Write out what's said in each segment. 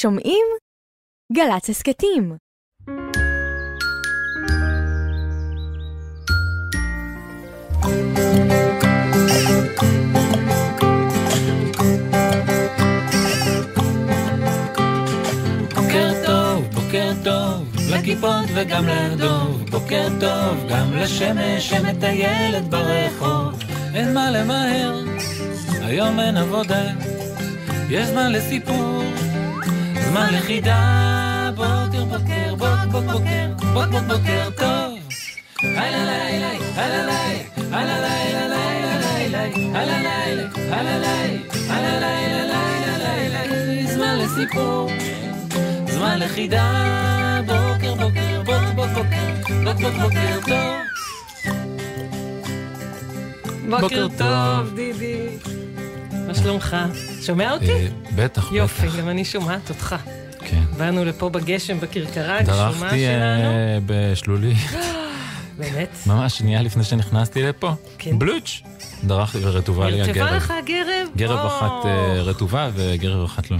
שומעים? גל"צ הסכתים. בוקר טוב, בוקר טוב, לכיפות וגם לדוב. בוקר טוב, גם לשמש שמטיילת ברחוב. אין מה למהר, היום אין עבודה. יש זמן לסיפור, זמן לחידה. בוקר, בוקר, בוק, בוק, בוקר, בוק, בוק, בוקר טוב. הלא, לילה, הלא, הלא, לילה, לילה, הלא, לילה, הלא, לילה, לילה. זמן לסיפור, זמן לחידה. בוקר, בוקר, בוק, בוק, בוקר, בוק, בוק, בוקר טוב. בוקר טוב, דידי. מה שלומך? שומע אותי? בטח. יופי, גם אני שומעת אותך. כן. באנו לפה בגשם, בקרקרה, גשומה שלנו. דרכתי בשלולי. באמת? ממש, שנייה לפני שנכנסתי לפה. כן. בלוץ'. דרכתי ורטובה לי הגרב. רטובה לך הגרב? גרב אחת רטובה וגרב אחת לא.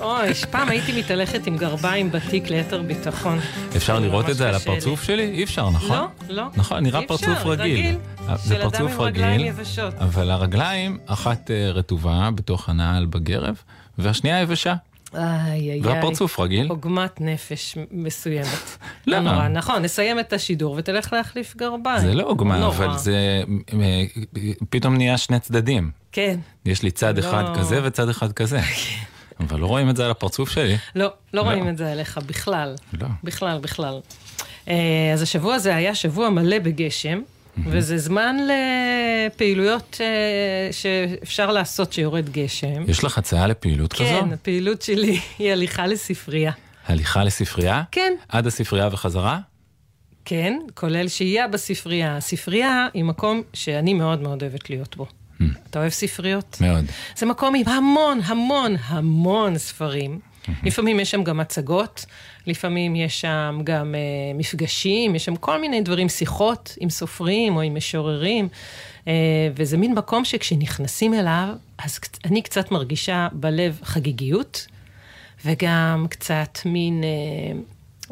אויש, פעם הייתי מתהלכת עם גרביים בתיק ליתר ביטחון. אפשר לראות את זה על הפרצוף שלי? אי אפשר, נכון? לא. נכון, נראה פרצוף רגיל. זה פרצוף רגיל, אבל הרגליים, אחת רטובה בתוך הנעל בגרב, והשנייה יבשה. והפרצוף רגיל. עוגמת נפש מסוימת. למה? נכון, נסיים את השידור ותלך להחליף גרביים. זה לא עוגמה, אבל זה פתאום נהיה שני צדדים. כן. יש לי צד אחד כזה וצד אחד כזה. אבל לא רואים את זה על הפרצוף שלי. לא, לא רואים את זה עליך בכלל. לא. בכלל, בכלל. אז השבוע הזה היה שבוע מלא בגשם, וזה זמן לפעילויות שאפשר לעשות שיורד גשם. יש לך הצעה לפעילות כזו? כן, הפעילות שלי היא הליכה לספרייה. הליכה לספרייה? כן. עד הספרייה וחזרה? כן, כולל שהייה בספרייה. הספרייה היא מקום שאני מאוד מאוד אוהבת להיות בו. אתה אוהב ספריות? מאוד. זה מקום עם המון, המון, המון ספרים. לפעמים יש שם גם הצגות, לפעמים יש שם גם מפגשים, יש שם כל מיני דברים, שיחות עם סופרים או עם משוררים, וזה מין מקום שכשנכנסים אליו, אז אני קצת מרגישה בלב חגיגיות, וגם קצת מין,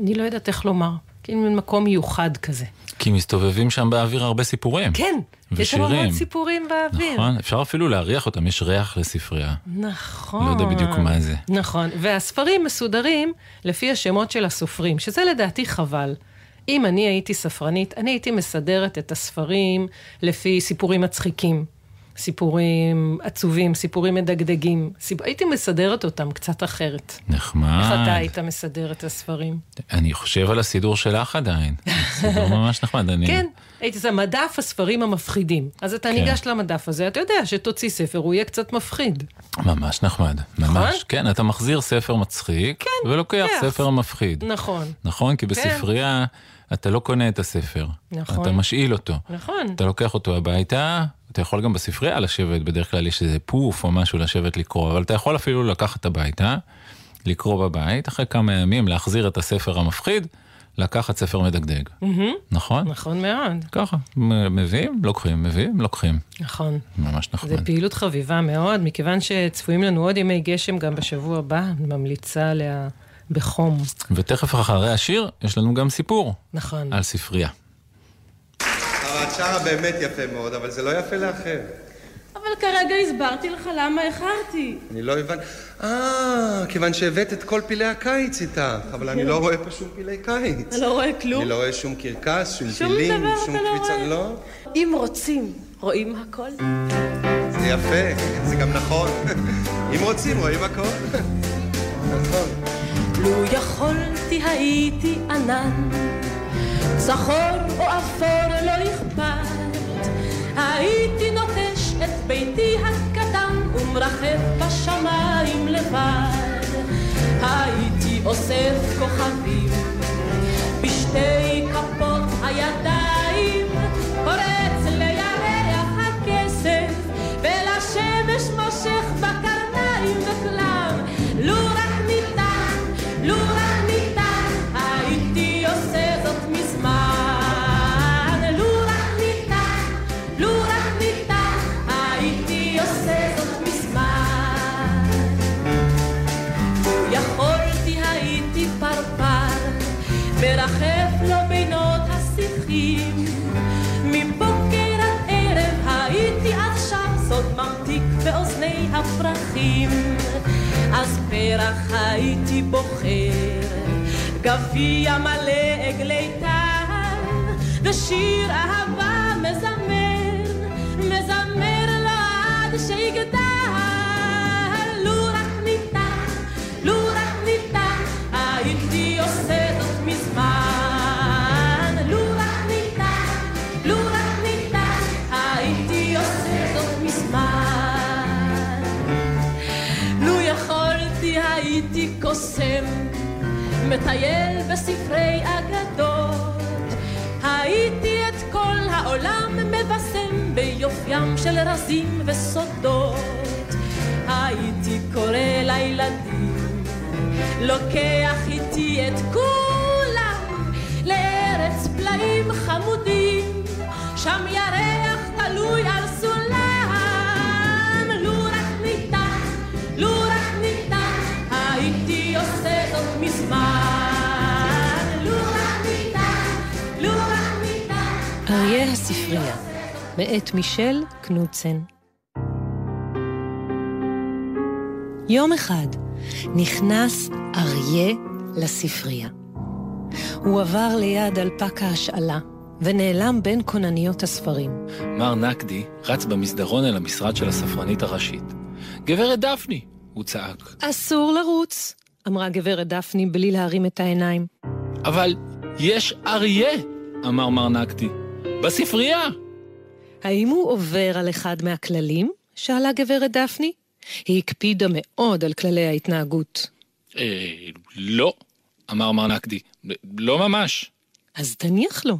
אני לא יודעת איך לומר, כאילו מין מקום מיוחד כזה. כי מסתובבים שם באוויר הרבה סיפורים. כן, ושירים. יש שם הרבה סיפורים באוויר. נכון, אפשר אפילו להריח אותם, יש ריח לספרייה. נכון. לא יודע בדיוק מה זה. נכון, והספרים מסודרים לפי השמות של הסופרים, שזה לדעתי חבל. אם אני הייתי ספרנית, אני הייתי מסדרת את הספרים לפי סיפורים מצחיקים, סיפורים עצובים, סיפורים מדגדגים. הייתי מסדרת אותם קצת אחרת. נחמד. איך אתה היית מסדר את הספרים? אני חושב על הסידור שלך עדיין. סידור ממש נחמד. כן, הייתי זה מדף הספרים המפחידים. אז אתה ניגש למדף הזה, אתה יודע שתוציא ספר, הוא יהיה קצת מפחיד. ממש נחמד. ממש, כן, אתה מחזיר ספר מצחיק, ולוקח ספר מפחיד. נכון. נכון, כי בספרייה אתה לא קונה את הספר. נכון. אתה משאיל אותו. נכון. אתה לוקח אותו הביתה, אתה יכול גם בספרייה לשבת, בדרך כלל יש איזה פוף או משהו לשבת לקרוא, אבל אתה יכול אפילו לקחת הביתה, לקרוא בבית, אחרי כמה ימים להחזיר את הספר המפחיד, לקחת ספר מדגדג. נכון? נכון מאוד. ככה, מביאים, לוקחים, מביאים, לוקחים. נכון. ממש נחמד. זה פעילות חביבה מאוד, מכיוון שצפויים לנו עוד ימי גשם גם בשבוע הבא, ממליצה עליה בחום. ותכף אחרי השיר, יש לנו גם סיפור. נכון. על ספרייה. השערה באמת יפה מאוד, אבל זה לא יפה לאחר. אבל כרגע הסברתי לך למה איחרתי. אני לא הבנתי. כיוון שהבאת את כל פילי הקיץ איתך, אבל אני לא רואה פה שום פילי קיץ. אתה לא רואה כלום? אני לא רואה שום קרקס, שום פילים, שום קביצה, לא? אם רוצים, רואים הכל. זה יפה, זה גם נכון. אם רוצים, רואים הכל. נכון. לו יכולתי הייתי ענן. צחור או אפור לא אכפת, הייתי נוטש את ביתי הקטן ומרחב בשמיים לבד, הייתי אוסף כוכבים בשתי כפות הידיים, פורץ לירח הכסף ולשמש מושך בקרניים וכלם, לו רק ניתן, לו רק ניתן, הייתי אוסף זאת מזמן. פרחים, אז פרח הייתי בוחר, גביע מלא עגלי טל, ושיר אהבה מזמר, מזמר לו עד שיגדל. לו רק ניתן, לו רק ניתן, הייתי עושה זאת מזמן. הייתי קוסם, מטייל בספרי אגדות, הייתי את כל העולם מבשם ביופיים של רזים וסודות, הייתי קורא לילדים, לוקח איתי את כולם לארץ פלאים חמודים, שם ירח תלוי על סולם. לו רק ניתן, לו רק הייתי עושה זאת מזמן. לו רק ניתן, לו רק ניתן. אריה הספרייה, מאת מישל קנודסן. יום אחד נכנס אריה לספרייה. הוא עבר ליד אלפקה השאלה ונעלם בין קונניות הספרים. מר נקדי רץ במסדרון אל המשרד של הספרנית הראשית. גברת דפני! הוא צעק. אסור לרוץ, אמרה גברת דפני בלי להרים את העיניים. אבל יש אריה, אמר מר נקדי, בספרייה. האם הוא עובר על אחד מהכללים? שאלה גברת דפני. היא הקפידה מאוד על כללי ההתנהגות. לא, אמר מר נקדי, לא ממש. אז תניח לו.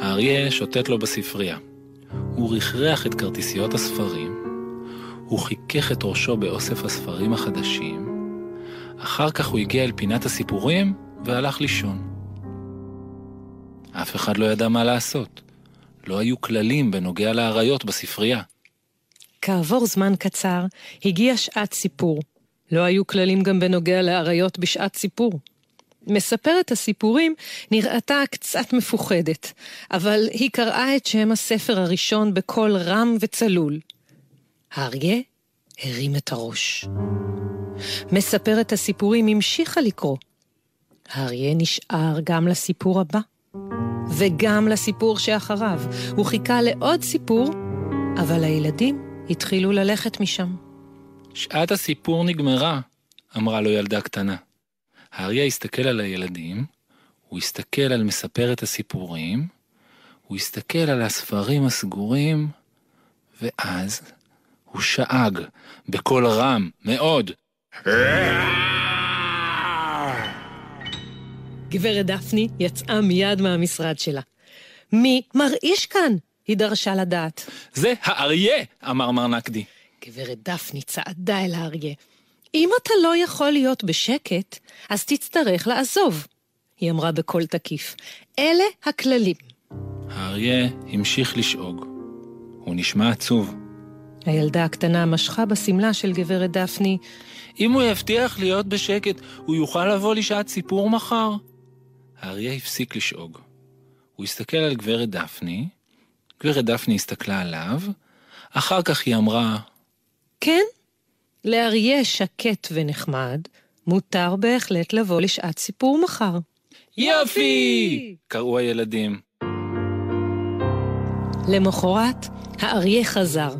האריה שוטט לו בספרייה. הוא רכרח את כרטיסיות הספרים, הוא חיכך את ראשו באוסף הספרים החדשים, אחר כך הוא הגיע אל פינת הסיפורים והלך לישון. אף אחד לא ידע מה לעשות. לא היו כללים בנוגע לאריות בספרייה. כעבור זמן קצר, הגיעה שעת סיפור. לא היו כללים גם בנוגע לאריות בשעת סיפור. מספרת הסיפורים נראתה קצת מפוחדת, אבל היא קראה את שם הספר הראשון בקול רם וצלול. האריה הרים את הראש. מספרת הסיפורים המשיכה לקרוא. האריה נשאר גם לסיפור הבא, וגם לסיפור שאחריו. הוא חיכה לעוד סיפור, אבל הילדים התחילו ללכת משם. שעת הסיפור נגמרה, אמרה לו ילדה קטנה. האריה הסתכל על הילדים, הוא הסתכל על מספרת הסיפורים, הוא הסתכל על הספרים הסגורים, ואז הוא שאג בקול רם מאוד. גברת דפני יצאה מיד מהמשרד שלה. מי מרעיש כאן? היא דרשה לדעת. זה האריה, אמר מר נקדי. גברת דפני צעדה אל האריה. אם אתה לא יכול להיות בשקט, אז תצטרך לעזוב, היא אמרה בקול תקיף. אלה הכללים. האריה המשיך לשאוג. הוא נשמע עצוב. הילדה הקטנה משכה בסמלה של גברת דפני. אם הוא יבטיח להיות בשקט, הוא יוכל לבוא לשעת סיפור מחר. האריה הפסיק לשאוג. הוא הסתכל על גברת דפני, גברת דפני הסתכלה עליו, אחר כך היא אמרה, כן, לאריה שקט ונחמד, מותר בהחלט לבוא לשעת סיפור מחר. יופי! קראו הילדים. למחרת, האריה חזר.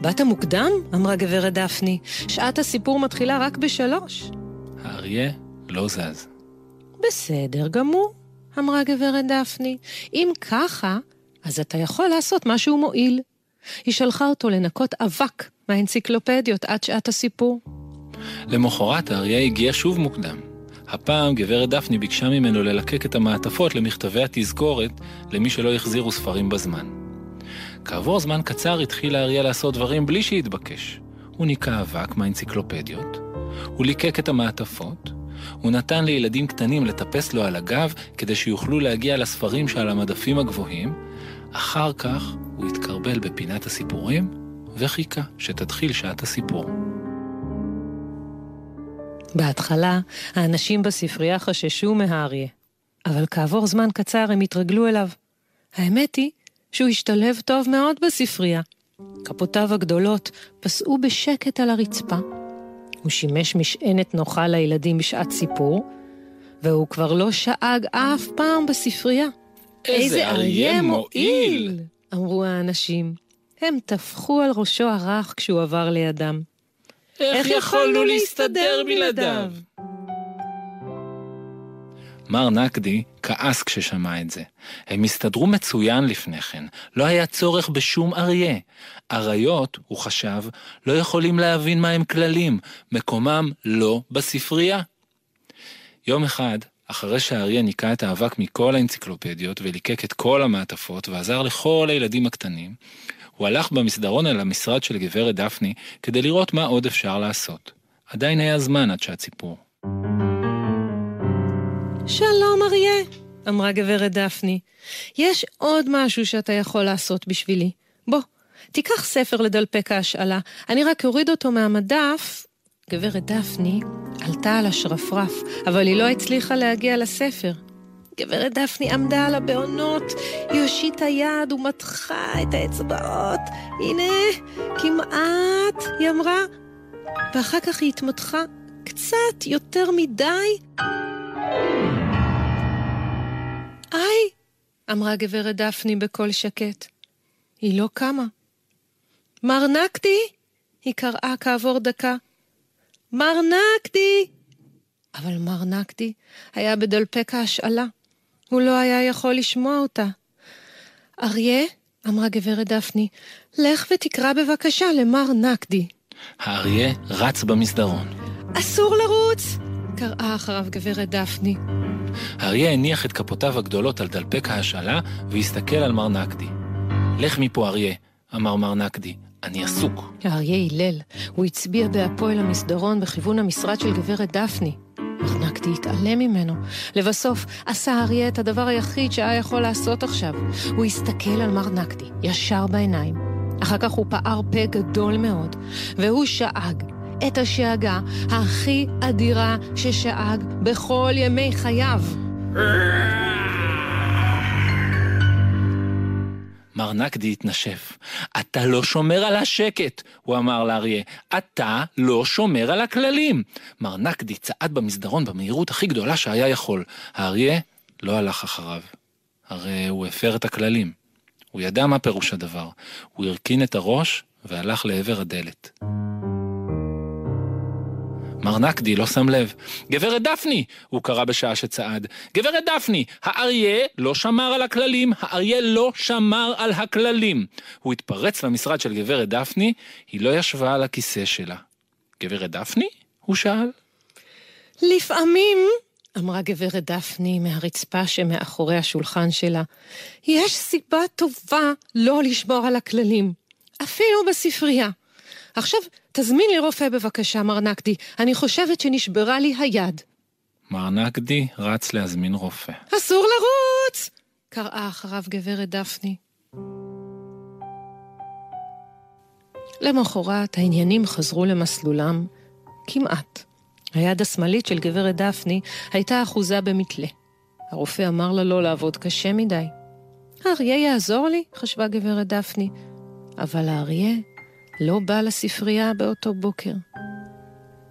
באת מוקדם? אמרה גברת דפני. שעת הסיפור מתחילה רק ב-3. האריה לא זז. בסדר גמור, אמרה גברת דפני. אם ככה, אז אתה יכול לעשות משהו מועיל. היא שלחה אותו לנקות אבק מהאנציקלופדיות עד שעת הסיפור. למחרת האריה הגיע שוב מוקדם. הפעם גברת דפני ביקשה ממנו ללקק את המעטפות למכתבי התזכורת למי שלא יחזירו ספרים בזמן. כעבור זמן קצר התחיל האריה לעשות דברים בלי שהתבקש. הוא ניקה אבק מהאנציקלופדיות, הוא ליקק את המעטפות, הוא נתן לילדים קטנים לטפס לו על הגב כדי שיוכלו להגיע לספרים שעל המדפים הגבוהים, אחר כך הוא התקרבל בפינת הסיפורים וחיכה שתתחיל שעת הסיפור. בהתחלה האנשים בספרייה חששו מהאריה, אבל כעבור זמן קצר הם התרגלו אליו. האמת היא שהוא השתלב טוב מאוד בספרייה. כפותיו הגדולות פסעו בשקט על הרצפה. הוא שימש משענת נוחה לילדים בשעת סיפור, והוא כבר לא שאג אף פעם בספרייה. איזה אריה מועיל! אמרו האנשים. הם תפחו על ראשו הרך כשהוא עבר לידם. איך יכולנו להסתדר בלעדיו? מר נקדי כעס כששמע את זה. הם הסתדרו מצוין לפני כן. לא היה צורך בשום אריה. אריות, הוא חשב, לא יכולים להבין מה הם כללים. מקומם לא בספרייה. יום אחד, אחרי שהאריה ניקה את האבק מכל האנציקלופדיות וליקק את כל המעטפות ועזר לכל הילדים הקטנים, הוא הלך במסדרון אל המשרד של גברת דפני כדי לראות מה עוד אפשר לעשות. עדיין היה זמן עד שהציפור. שלום אריה, אמרה גברת דפני. יש עוד משהו שאתה יכול לעשות בשבילי. בוא, תיקח ספר לדלפק ההשאלה. אני רק אוריד אותו מהמדף. גברת דפני עלתה על השרפרף, אבל היא לא הצליחה להגיע לספר. גברת דפני עמדה על הבעונות, היא הושיטה יד ומתחה את האצבעות. הנה, כמעט, היא אמרה. ואחר כך היא התמתחה קצת יותר מדי. איי, אמרה גברת דפני בקול שקט. היא לא קמה. מר נקדי, היא קראה כעבור דקה. מר נקדי! אבל מר נקדי היה בדלפק ההשאלה. הוא לא היה יכול לשמוע אותה. אריה, אמרה גברת דפני, לך ותקרא בבקשה למר נקדי. האריה רץ במסדרון. אסור לרוץ! קראה אחריו גברת דפני. האריה הניח את כפותיו הגדולות על דלפק ההשאלה והסתכל על מר נקדי. לך מפה אריה, אמר מר נקדי, אני עסוק. האריה הילל, הוא הצביע באפו אל המסדרון בכיוון המשרד של גברת דפני. מר נקדי התעלם ממנו. לבסוף עשה האריה את הדבר היחיד שהיה יכול לעשות עכשיו. הוא הסתכל על מר נקדי, ישר בעיניים. אחר כך הוא פער פה גדול מאוד, והוא שאג. את השאגה הכי אדירה ששאג בכל ימי חייו. מר נקדי התנשף. אתה לא שומר על השקט, הוא אמר לאריה. אתה לא שומר על הכללים. מר נקדי צעד במסדרון במהירות הכי גדולה שהיה יכול. האריה לא הלך אחריו. הרי הוא הפר את הכללים. הוא ידע מה פירוש הדבר. הוא הרכין את הראש והלך לעבר הדלת. מר נקדי לא שם לב. גברת דפני, הוא קרא בשעה שצעד. גברת דפני, האריה לא שמר על הכללים, האריה לא שמר על הכללים. הוא התפרץ למשרד של גברת דפני, היא לא ישבה על הכיסא שלה. גברת דפני? הוא שאל. לפעמים, אמרה גברת דפני מהרצפה שמאחורי השולחן שלה, יש סיבה טובה לא לשמור על הכללים. אפילו בספרייה. עכשיו תזמין לי רופא בבקשה, מר נקדי. אני חושבת שנשברה לי היד. מר נקדי רץ להזמין רופא. אסור לרוץ! קראה אחריו גברת דפני. למחרת העניינים חזרו למסלולם כמעט. היד השמאלית של גברת דפני הייתה אחוזה במתלה. הרופא אמר לה לא לעבוד קשה מדי. האריה יעזור לי, חשבה גברת דפני. אבל האריה לא בא לספרייה באותו בוקר.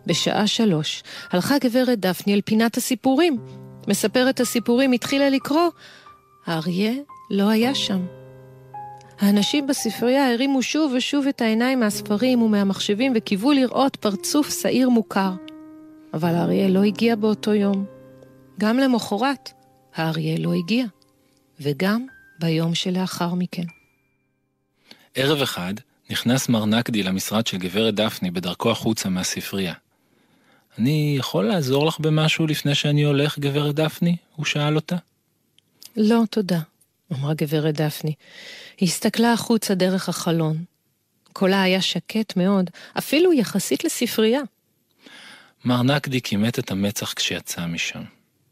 בשעה 3 הלכה גברת דפני אל פינת הסיפורים. מספרת הסיפורים התחילה לקרוא. האריה לא היה שם. האנשים בספרייה הרימו שוב ושוב את העיניים מהספרים ומהמחשבים וקיוו לראות פרצוף שעיר מוכר. אבל האריה לא הגיע באותו יום. גם למחרת האריה לא הגיע. וגם ביום שלאחר מכן. ערב אחד נכנס מר נקדי למשרד של גברת דפני בדרכו החוצה מהספרייה. אני יכול לעזור לך במשהו לפני שאני הולך, גברת דפני? הוא שאל אותה. לא, תודה, אמרה גברת דפני. היא הסתכלה החוצה דרך החלון. קולה היה שקט מאוד, אפילו יחסית לספרייה. מר נקדי קימת את המצח כשיצא משם.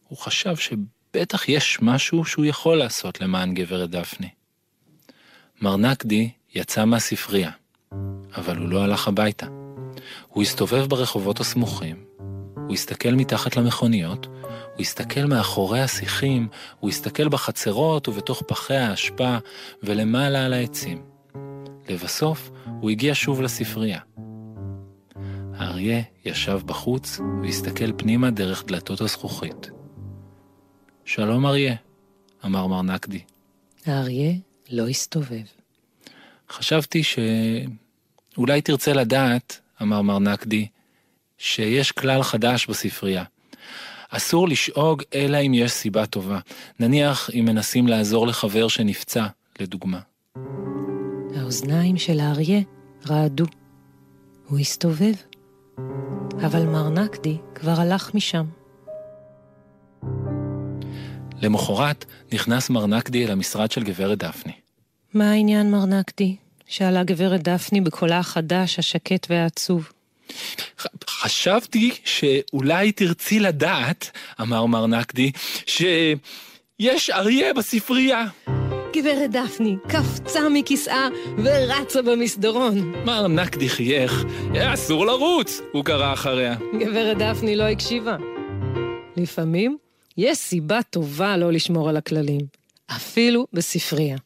הוא חשב שבטח יש משהו שהוא יכול לעשות למען גברת דפני. מר נקדי יצא מהספרייה, אבל הוא לא הלך הביתה. הוא הסתובב ברחובות הסמוכים, הוא הסתכל מתחת למכוניות, הוא הסתכל מאחורי השיחים, הוא הסתכל בחצרות ובתוך פחי האשפה ולמעלה על העצים. לבסוף הוא הגיע שוב לספרייה. האריה ישב בחוץ והסתכל פנימה דרך דלתות הזכוכית. שלום אריה, אמר מר נקדי. האריה לא הסתובב. חשבתי שאולי תרצה לדעת, אמר מר נקדי, שיש כלל חדש בספרייה. אסור לשאוג אלא אם יש סיבה טובה. נניח אם מנסים לעזור לחבר שנפצע, לדוגמה. האוזניים של האריה רעדו. הוא הסתובב. אבל מר נקדי כבר הלך משם. למחרת נכנס מר נקדי אל המשרד של גברת דפני. מה העניין מר נקדי? שאלה גברת דפני בקולה החדש, השקט והעצוב. חשבתי שאולי תרצי לדעת, אמר מר נקדי, שיש אריה בספרייה. גברת דפני קפצה מכיסאה ורצה במסדרון. מר נקדי חייך. אסור לרוץ, הוא קרא אחריה. גברת דפני לא הקשיבה. לפעמים יש סיבה טובה לא לשמור על הכללים, אפילו בספרייה.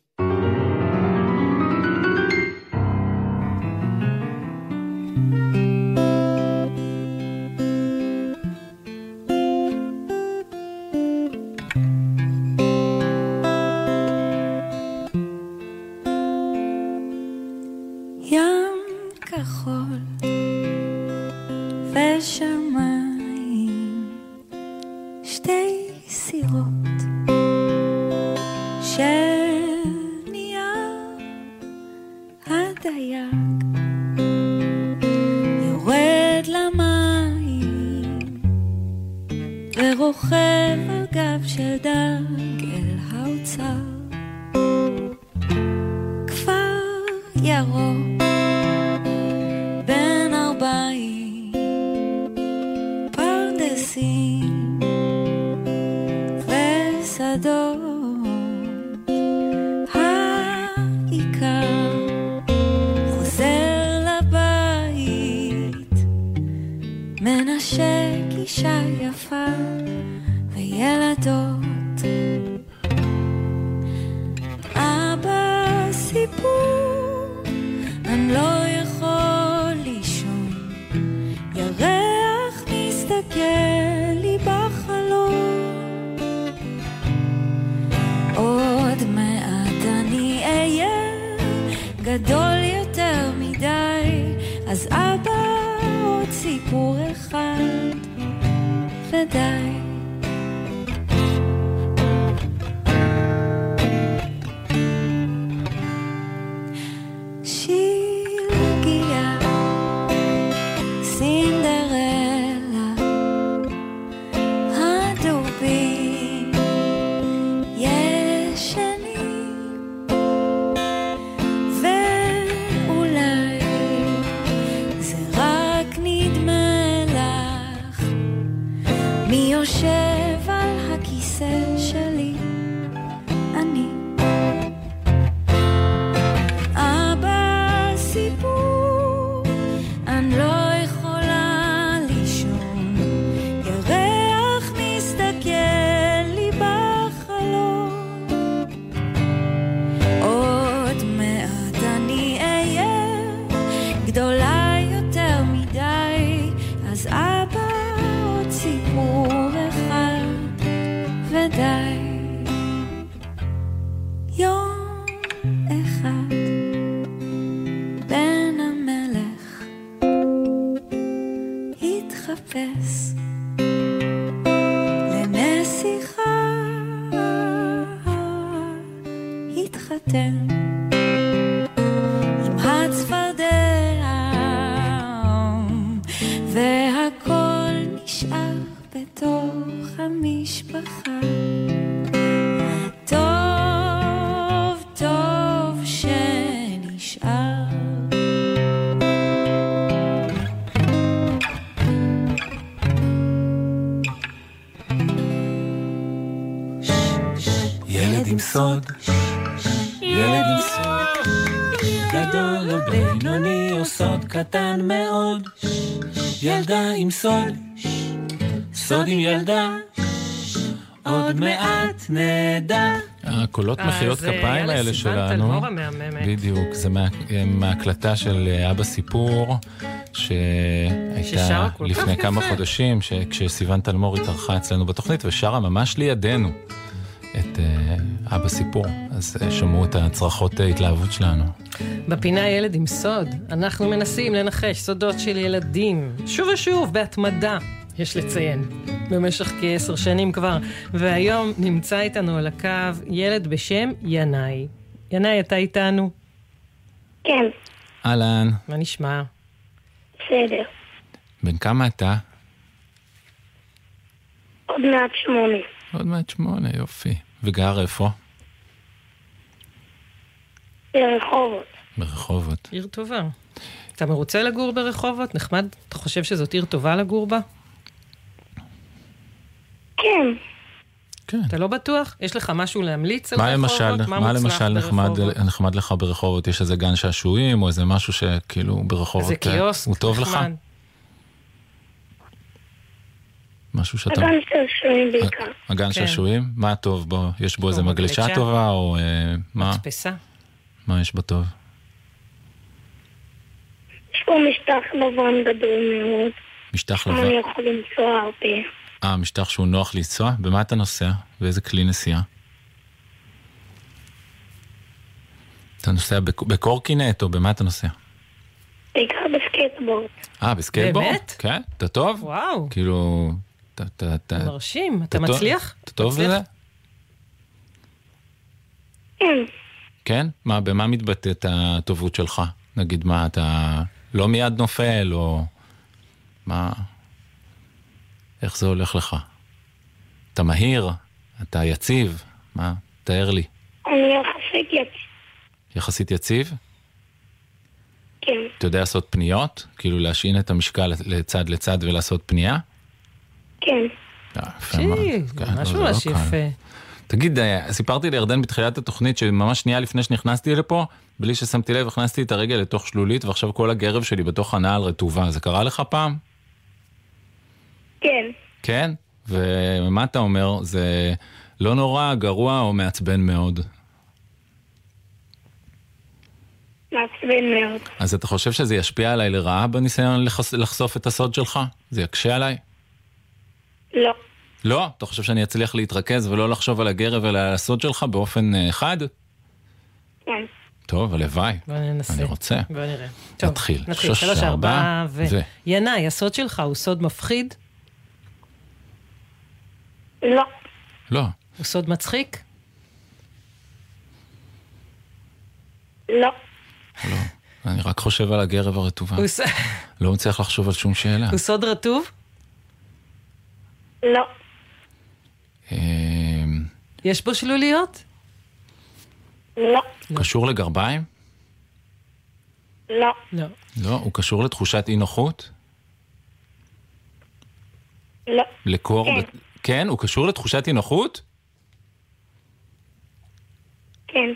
סוד, סוד עם ילדה, עוד מעט נדע. הקולות מחיות כפיים האלה שלנו, בדיוק, זה מההקלטה של אבא סיפור שהייתה לפני כמה חודשים, כשסיוון תלמור התארחה אצלנו בתוכנית ושרה ממש לידינו את אבא סיפור, אז שמעו את הצרכות ההתלהבות שלנו. בפינה ילד עם סוד, אנחנו מנסים לנחש סודות של ילדים, שוב ושוב, בהתמדה, יש לציין, במשך כ10 שנים כבר, והיום נמצא איתנו על הקו ילד בשם ינאי. ינאי, אתה איתנו? כן. אהלן. מה נשמע? בסדר. בן כמה אתה? עוד מעט 8. עוד מעט 8, יופי. וגר איפה? ברחובות. ברחובות. עיר טובה. אתה מרוצה לגור ברחובות? נחמד? אתה חושב שזאת עיר טובה לגור בה? כן. כן. אתה לא בטוח? יש לך משהו להמליץ על ברחובות? מה למשל נחמד לך ברחובות? יש איזה גן שעשועים או איזה משהו שכאילו ברחובות... זה קיוסק. הוא טוב לך? משהו שאתה... הגן שעשועים בעיקר. הגן שעשועים? מה טוב בו? יש בו איזה מגלשה טובה או... מדפסה. מה יש בו טוב? יש בו משטח לבן גדול מאוד. משטח לבן? אני יכול למצוא הרבה. משטח שהוא נוח לנסוע? במה אתה נוסע? ואיזה כלי נסיעה? אתה נוסע בקורקינט או במה אתה נוסע? בעיקר בסקייטבורד. בסקייטבורד? באמת? כן, אתה טוב? וואו. כאילו... אתה מרשים, אתה מצליח? אתה טוב לזה? כן. כן? במה מתבטאת הטובות שלך? נגיד מה, אתה לא מיד נופל או... מה... איך זה הולך לך? אתה מהיר? אתה יציב? מה? תאר לי. אני יחסית יציב. יחסית יציב? כן. אתה יודע לעשות פניות? כאילו להשעין את המשקל לצד לצד ולעשות פנייה? כן. משהו משהו יפה. תגיד, סיפרתי לירדן בתחילת התוכנית שממש שנייה לפני שנכנסתי לפה, בלי ששמתי לב, הכנסתי את הרגל לתוך שלולית, ועכשיו כל הגרב שלי בתוך הנעל רטובה. זה קרה לך פעם? כן. כן? ומה אתה אומר? זה לא נורא, גרוע או מעצבן מאוד? מעצבן מאוד. אז אתה חושב שזה ישפיע עליי לרעה בניסיון לחשוף את הסוד שלך? זה יקשה עליי? לא. לא? אתה חושב שאני אצליח להתרכז ולא לחשוב על הגרב אלא על הסוד שלך באופן אחד? כן. טוב, הלוואי. בוא ננסה. אני רוצה. בוא נראה. טוב, נתחיל. 3, 4 ינאי, הסוד שלך הוא סוד מפחיד? לא. לא. הוא סוד מצחיק? לא. לא. אני רק חושב על הגרב הרטובה. לא מצליח לחשוב על שום שאלה. הוא סוד רטוב? לא. יש בו שלוליות? לא. הוא קשור לגרביים? לא. לא? הוא קשור לתחושת אי נוחות? לא. לקור? כן? הוא קשור לתחושת אי נוחות? כן.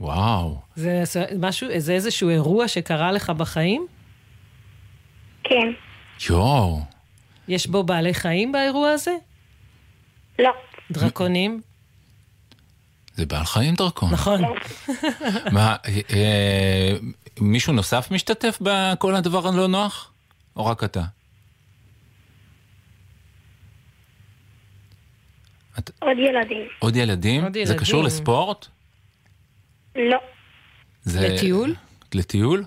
וואו. זה איזשהו אירוע שקרה לך בחיים? כן. יואו. יש בו בעלי חיים באירוע הזה? לא. דרקונים? זה בעל חיים דרקון. נכון. מישהו נוסף משתתף בכל הדבר הלא נוח? או רק אתה? עוד ילדים. עוד ילדים? זה קשור לספורט? לא. לטיול? לטיול?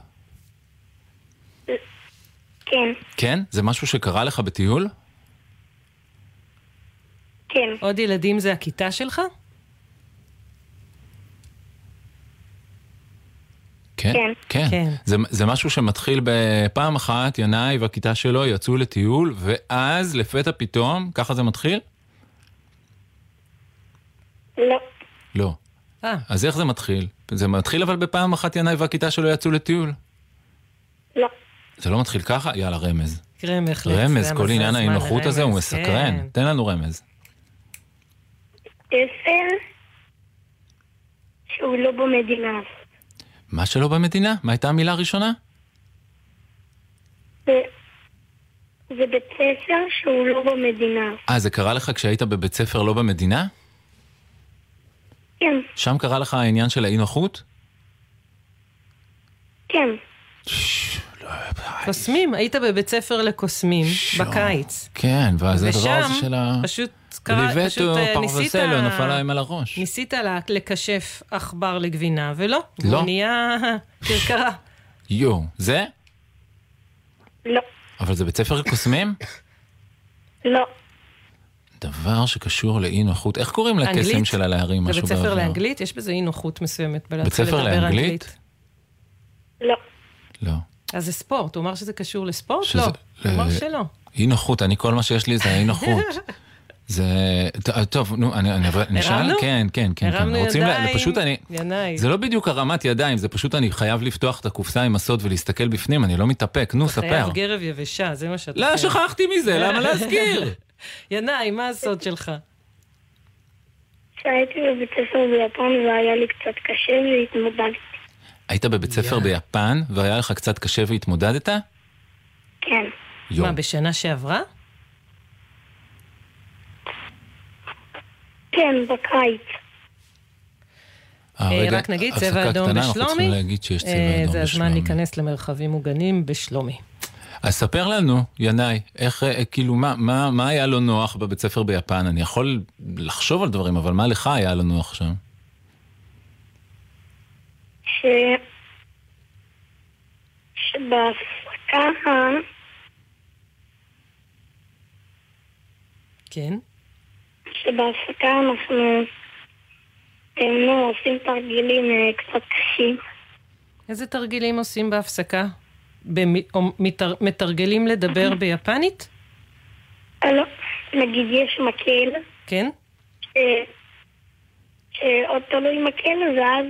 כן. כן? זה משהו שקרה לך בטיול? כן. עוד ילדים זה הכיתה שלך? כן, כן. זה משהו שמתחיל בפעם אחת, ינאי והכיתה שלו יצאו לטיול, ואז לפתע פתאום, ככה זה מתחיל? לא. לא. אז איך זה מתחיל? זה מתחיל אבל בפעם אחת ינאי והכיתה שלו יצאו לטיול? לא. זה לא מתחיל ככה? יאללה, רמז. רמז, כל עניין האינוחות הזה הוא מסקרן. תן לנו רמז. 10 שהוא לא במדינה. מה שלא במדינה? מה הייתה המילה הראשונה? זה בית ספר שהוא לא במדינה. זה קרה לך כשהיית בבית ספר לא במדינה? כן. שם קרה לך העניין של האי נוחות? כן. קוסמים, היית בבית ספר לקוסמים בקיץ. כן, ואז הדבר של ה... פשוט קרה, פשוט ניסית... ניסית לקשף עכבר לגבינה, ולא. לא. הוא נהיה קרקרה. יו, זה? לא. אבל זה בית ספר לקוסמים? לא. דבר שקשור לאי נוחות. איך קוראים לקסם של הלהרים? זה בית ספר לאנגלית? יש בזה אי נוחות מסוימת. בית ספר לאנגלית? לא. לא. אז זה ספורט, הוא אמר שזה קשור לספורט? לא, הוא אמר שלא. אי נוחות, אני כל מה שיש לי זה אי נוחות. זה... טוב, נו, נשאל? כן, כן, כן. הרמנו ידיים, ינאי. זה לא בדיוק הרמת ידיים, זה פשוט אני חייב לפתוח את הקופסה עם הסוד ולהסתכל בפנים, אני לא מתאפק, נו, ספר. חייב גרב יבשה, זה מה שאתה... לא, שכחתי מזה, למה להזכיר? ינאי, מה הסוד שלך? כשהייתי בבית הספר ביפן והיה לי קצת קשה והתמודדתי. היית בבית ספר ביפן, והיה לך קצת קשה והתמודדת? כן. מה, בשנה שעברה? כן, בקיץ. רק נגיד, צבע אדום בשלומי. זה הזמן להיכנס למרחבים מוגנים בשלומי. אז ספר לנו, ינאי, איך, כאילו, מה היה לו נוח בבית ספר ביפן? אני יכול לחשוב על דברים, אבל מה לך היה לו נוח שם? שבהפסקה כן? שבהפסקה אנחנו עושים תרגילים קצת קשים. איזה תרגילים עושים בהפסקה? מתרגלים לדבר ביפנית? לא, נגיד יש מקל. כן? שעוד תלוי מקל, ואז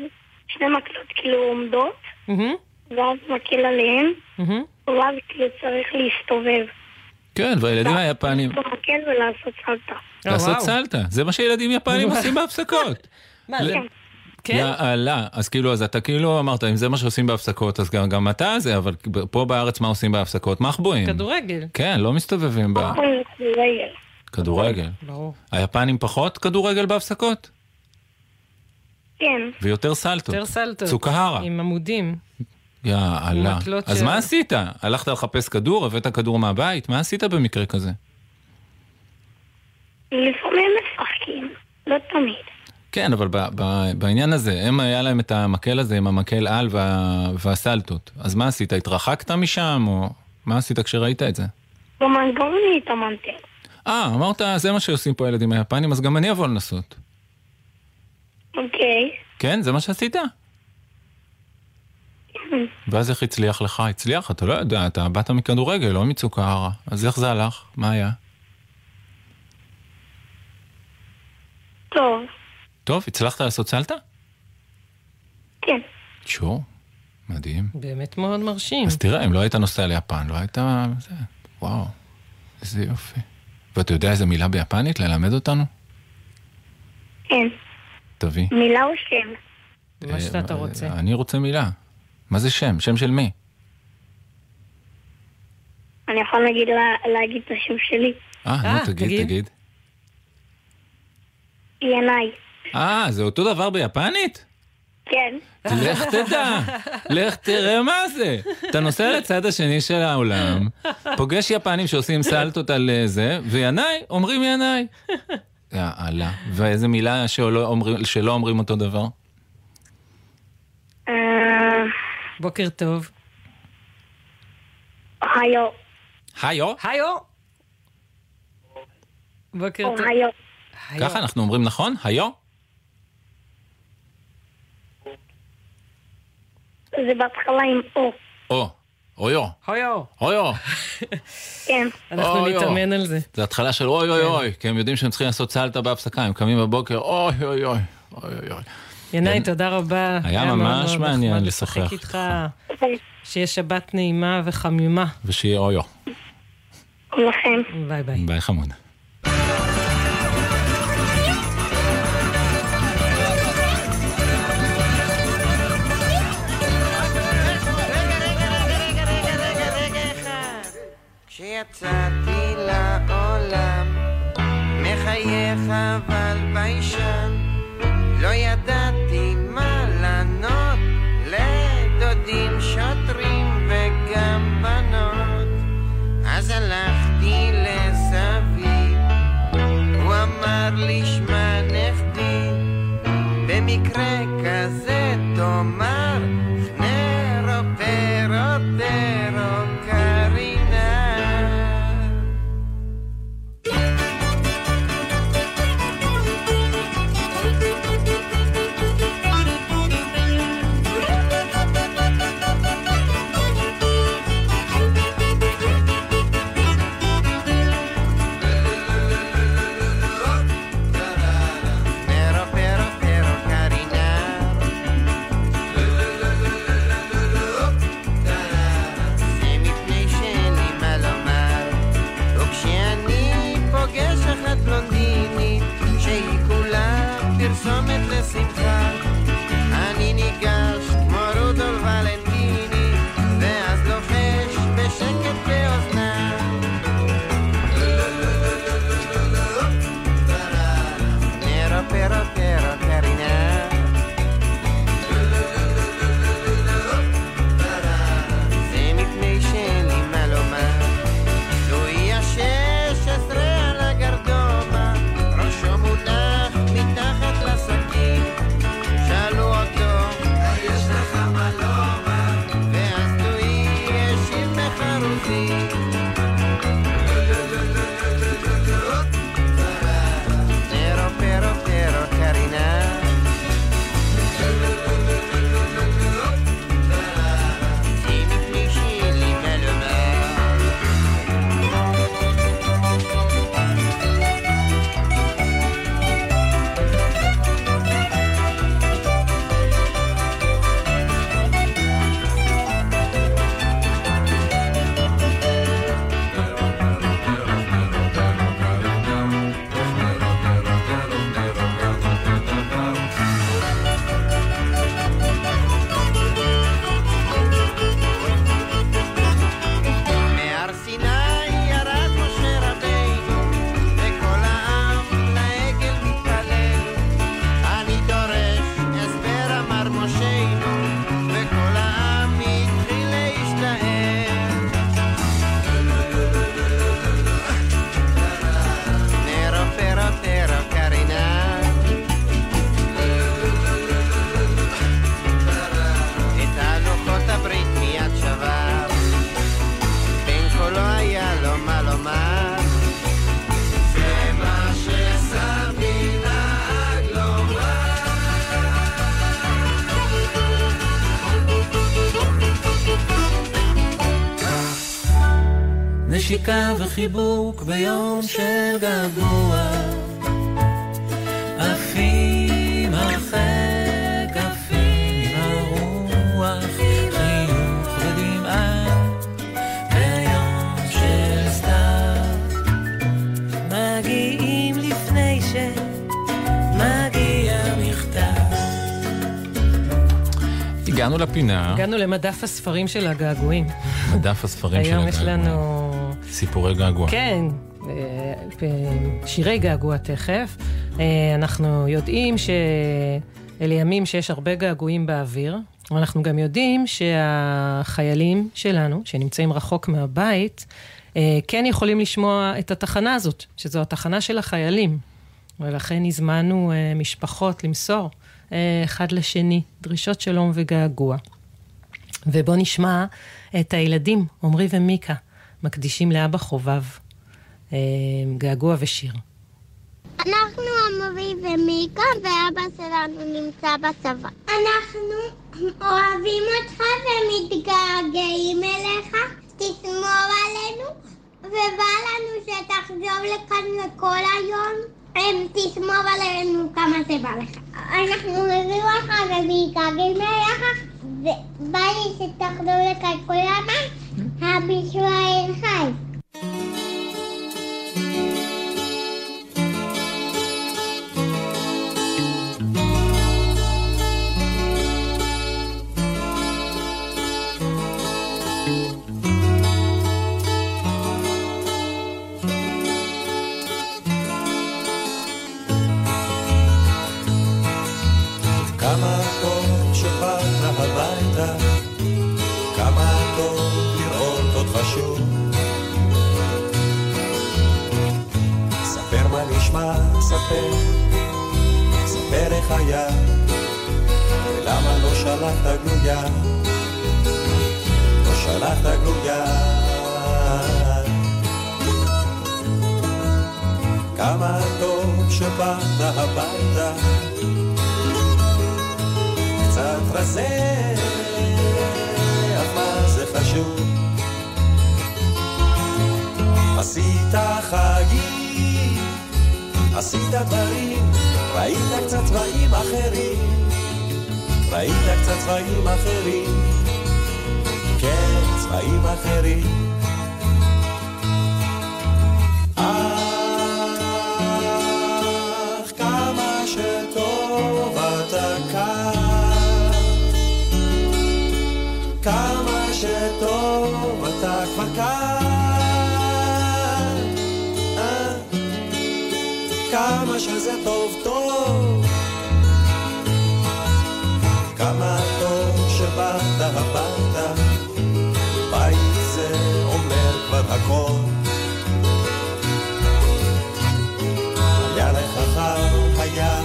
שני מקלות כאילו עומדות, ואז מקל עליהן, ואז כאילו צריך להסתובב. כן, והילדים היפנים... מקל ולעשות סלטה. לעשות סלטה, זה מה שילדים יפנים עושים בהפסקות. מה, כן. יאללה, אז כאילו, אז אתה כאילו אמרת, אם זה מה שעושים בהפסקות, אז גם אתה זה, אבל פה בארץ מה עושים בהפסקות? מחבואים. כדורגל. כן, לא מסתובבים בה. כדורגל. כדורגל. ברור. היפנים פחות כדורגל בהפסקות? כן. ויותר סלטות. יותר סלטות. צוקהרה. עם עמודים. יאללה. אז מה עשית? הלכת לחפש כדור, הבאת כדור מהבית? מה עשית במקרה כזה? לפעמים משחקים. לא תמיד. כן, אבל בעניין הזה, הם היה להם את המקל הזה עם המקל על והסלטות. אז מה עשית? התרחקת משם? או מה עשית כשראית את זה? במנגון התאמנתי. אמרת, זה מה שעושים פה ילדים היפנים, אז גם אני אבוא לנסות. אוקיי. כן, זה מה שעשית? ואז איך הצליח לך? הצליח? אתה לא יודע, אתה באת מכדורגל, לא מצוקהרה. אז איך זה הלך? מה היה? טוב. טוב, הצלחת לעשות סלטה? כן. שור, מדהים. באמת מאוד מרשים. אז תראה, אם לא היית נוסע ליפן, לא היית... וואו, איזה יופי. ואתה יודע איזה מילה ביפנית ללמד אותנו? כן. תביא. מילה או שם? מה שאתה רוצה. אני רוצה מילה. מה זה שם? שם של מי? אני יכול להגיד את השם שלי. נו, תגיד. ינאי. זה אותו דבר ביפנית? כן. לך תדע. לך תראה מה זה. אתה נוסע לצד השני של העולם, פוגש יפנים שעושים סלטות על זה, וינאי, אומרים ינאי. יאללה. ואיזה מילה שלא אומרים אותו דבר? בוקר טוב. היו. היו? היו. בוקר טוב. היו. ככה אנחנו אומרים נכון? היו? זה בהתחלה עם או. או. אויו. אויו. אויו. כן. אנחנו נתאמן על זה. זה התחלה של אוי אוי אוי, כי הם יודעים שהם צריכים לעשות סלטה בהפסקה, הם קמים בבוקר, אוי אוי אוי, אוי אוי. ינאי, תודה רבה. היה ממש מעניין לשוחח. תחק איתך שיהיה שבת נעימה וחמימה. ושיהיה אויו. ולכם. ביי ביי. ביי חמוד. יצאתי לעולם מחייך אבל ביישן לא ידעתי נשיקה וחיבוק ביום של געגוע, עפים הרחק, עפים הרוח, חיוך ודמעה ביום של סתיו, מגיעים לפני שמגיע מכתב. הגענו לפינה, הגענו למדף הספרים של הגעגועים. מדף הספרים של הגעגועים. היום יש לנו סיפורי געגוע. כן, שירי געגוע תכף. אנחנו יודעים שלימים שיש הרבה געגועים באוויר, ואנחנו גם יודעים שהחיילים שלנו, שנמצאים רחוק מהבית, כן יכולים לשמוע את התחנה הזאת, שזו התחנה של החיילים. ולכן הזמנו משפחות למסור אחד לשני דרישות שלום וגעגוע. ובוא נשמע את הילדים, עומרי ומיקה, מקדישים לאבא חובב געגוע ושיר. אנחנו עומרי ומיקה, ואבא שלנו נמצא בצבא. אנחנו אוהבים אותך ומתגעגעים אליך. תשמור עלינו, ובא לנו שתחזור לכאן לכל היום. תשמור עלינו כמה זה בא לך. אנחנו מביאים אותך ומתגעגעים אליך, ובא לי שתחזור לכאן כל היום. הבישראל חי. כמה טוב שבאת הביתה, כמה טוב שוב. ספר מה נשמע, ספר, ספר איך היה, ולמה לא שלחת גלויה, לא שלחת גלויה. כמה טוב שבאת הביתה, קצת רזה, אבל זה חשוב. עשית חגים, עשית דברים, ראית קצת צבעים אחרים, ראית קצת צבעים אחרים, כן, צבעים אחרים. אך כמה שטוב אתה כאן, כמה שטוב אתה כבר כאן, כמה שזה טוב טוב. כמה טוב שבאת הביתה, בית זה אומר כבר הכל. היה לך חם, היה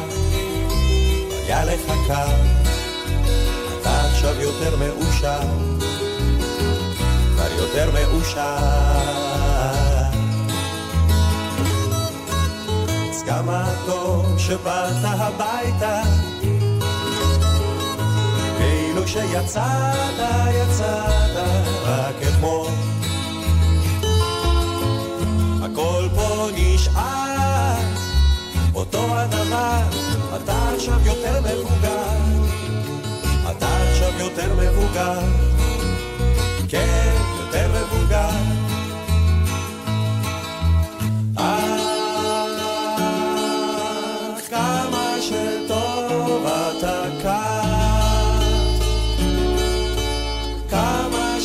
לך קר, אתה עכשיו יותר מאושר, כבר יותר מאושר. כמה טוב שבאת הביתה, כאילו שיצאת, יצאת רק אתמול. הכל פה נשאר אותו הדבר, אתה עכשיו יותר מבוגר, אתה עכשיו יותר מבוגר, כן, יותר מבוגר. כמה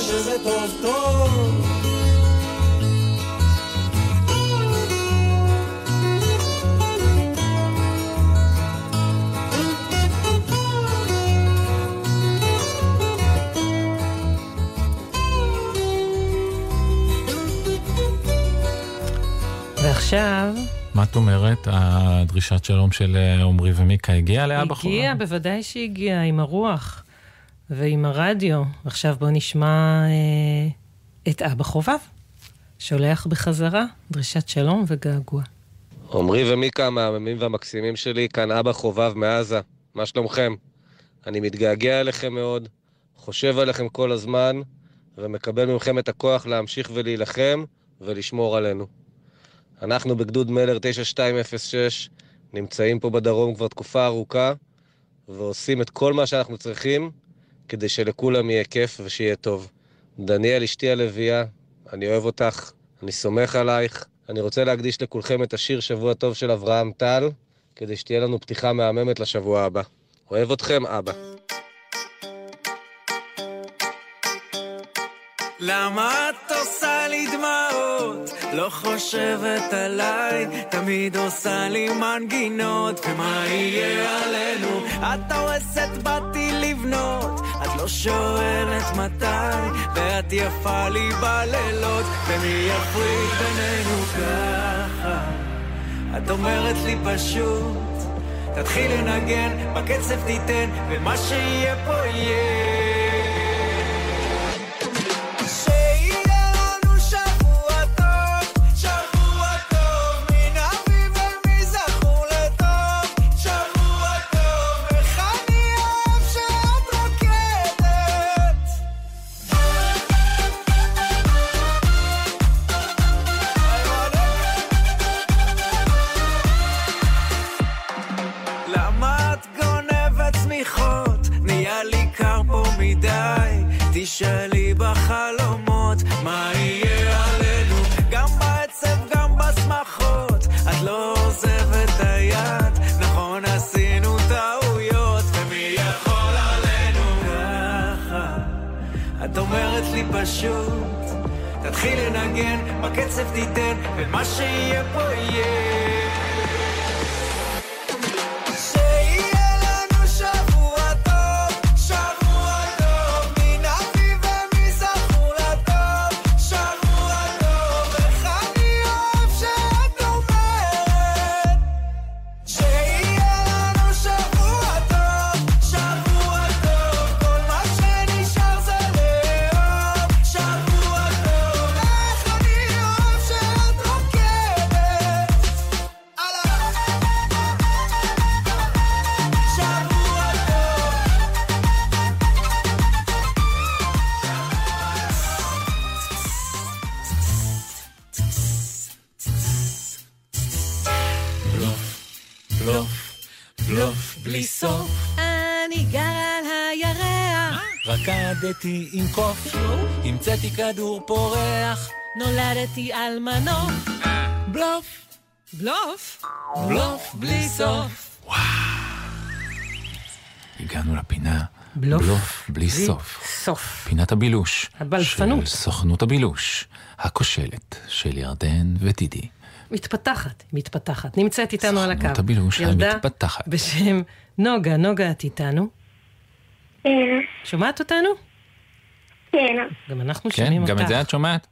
שזה טוב טוב. ועכשיו מה את אומרת? הדרישת שלום של עומרי ומיקה הגיעה לאבא חולה? הגיעה, בוודאי שהגיעה, עם הרוח ועם הרדיו. עכשיו בוא נשמע את אבא חובב, שולח בחזרה דרישת שלום וגעגוע. עומרי ומיקה המהממים והמקסימים שלי, כאן אבא חובב מעזה. מה שלומכם? אני מתגעגע אליכם מאוד, חושב עליכם כל הזמן, ומקבל ממכם את הכוח להמשיך ולהילחם ולשמור עלינו. אנחנו בגדוד מלר 9206, נמצאים פה בדרום כבר תקופה ארוכה, ועושים את כל מה שאנחנו צריכים כדי שלכולם יהיה כיף ושיהיה טוב. דניאל, אשתי הלוויה, אני אוהב אותך, אני סומך עלייך. אני רוצה להקדיש לכולכם את השיר שבוע טוב של אברהם טל, כדי שתהיה לנו פתיחה מהממת לשבוע הבא. אוהב אתכם, אבא. למה את עושה לי דמעות? לא חושבת עליי, תמיד עושה לי מנגינות, ומה יהיה עלינו? את הורסת באתי לבנות, את לא שואלת מתי, ואת יפה לי בלילות, ומי יפריד בינינו ככה? את אומרת לי פשוט, תתחיל לנגן, בקצב תיתן, ומה שיהיה פה יהיה. שלי בחלומות, מה יהיה עלינו? גם בעצב, גם בשמחות, את לא עוזבת היד, נכון עשינו טעויות, ומי יכול עלינו? ככה, את אומרת לי פשוט, תתחיל לנגן, בקצב תיתן, ומה שיהיה פה יהיה. רקדתי עם קוף, המצאתי כדור פורח, נולדתי על מנוף, בלוף, בלוף, בלוף בלי סוף. וואו, הגענו לפינה בלוף בלי סוף, פינת הבילוש של סוכנות הבילוש הכושלת של ירדן ודידי. מתפתחת, נמצאת איתנו על הקו סוכנות הבילוש המתפתחת בשם נוגה. נוגה, את איתנו? כן. שומעת אותנו? כן. גם אנחנו שומעים אותך. גם את זה את שומעת?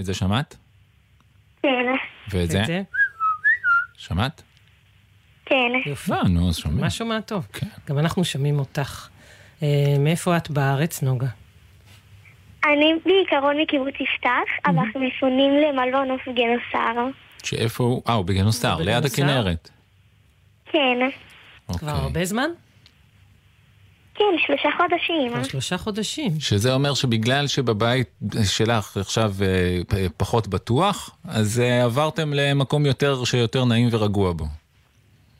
את זה שמעת? כן. ואת זה? שמעת? כן. יופי. נו, שומעים. מה שומעת טוב? כן. גם אנחנו שומעים אותך. מאיפה את בארץ, נוגה? אני בעיקרון מקיבוץ יפתח, אבל אנחנו מפונים למלון אוף גינוסר. שאיפה הוא? הוא בגינוסר, ליד הכנרת. כן. כבר הרבה זמן? כן, 3 חודשים. 3 חודשים. שזה אומר שבגלל שבבית שלך עכשיו פחות בטוח, אז עברתם למקום שיותר נעים ורגוע בו.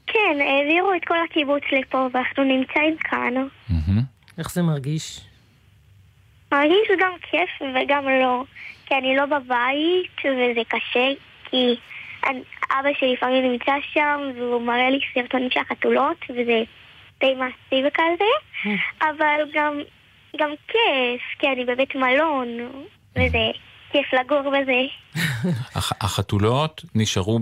כן, העבירו את כל הקיבוץ לפה, ואנחנו נמצאים כאן. איך זה מרגיש? מרגיש גם כיף וגם לא. כי אני לא בבית, וזה קשה, כי אבא שלי לפעמים נמצא שם, והוא מראה לי סרטונים של החתולות, וזה די מעשי וכזה, אבל גם כיף, כי אני בבית מלון, וזה כיף לגור בזה. החתולות נשארו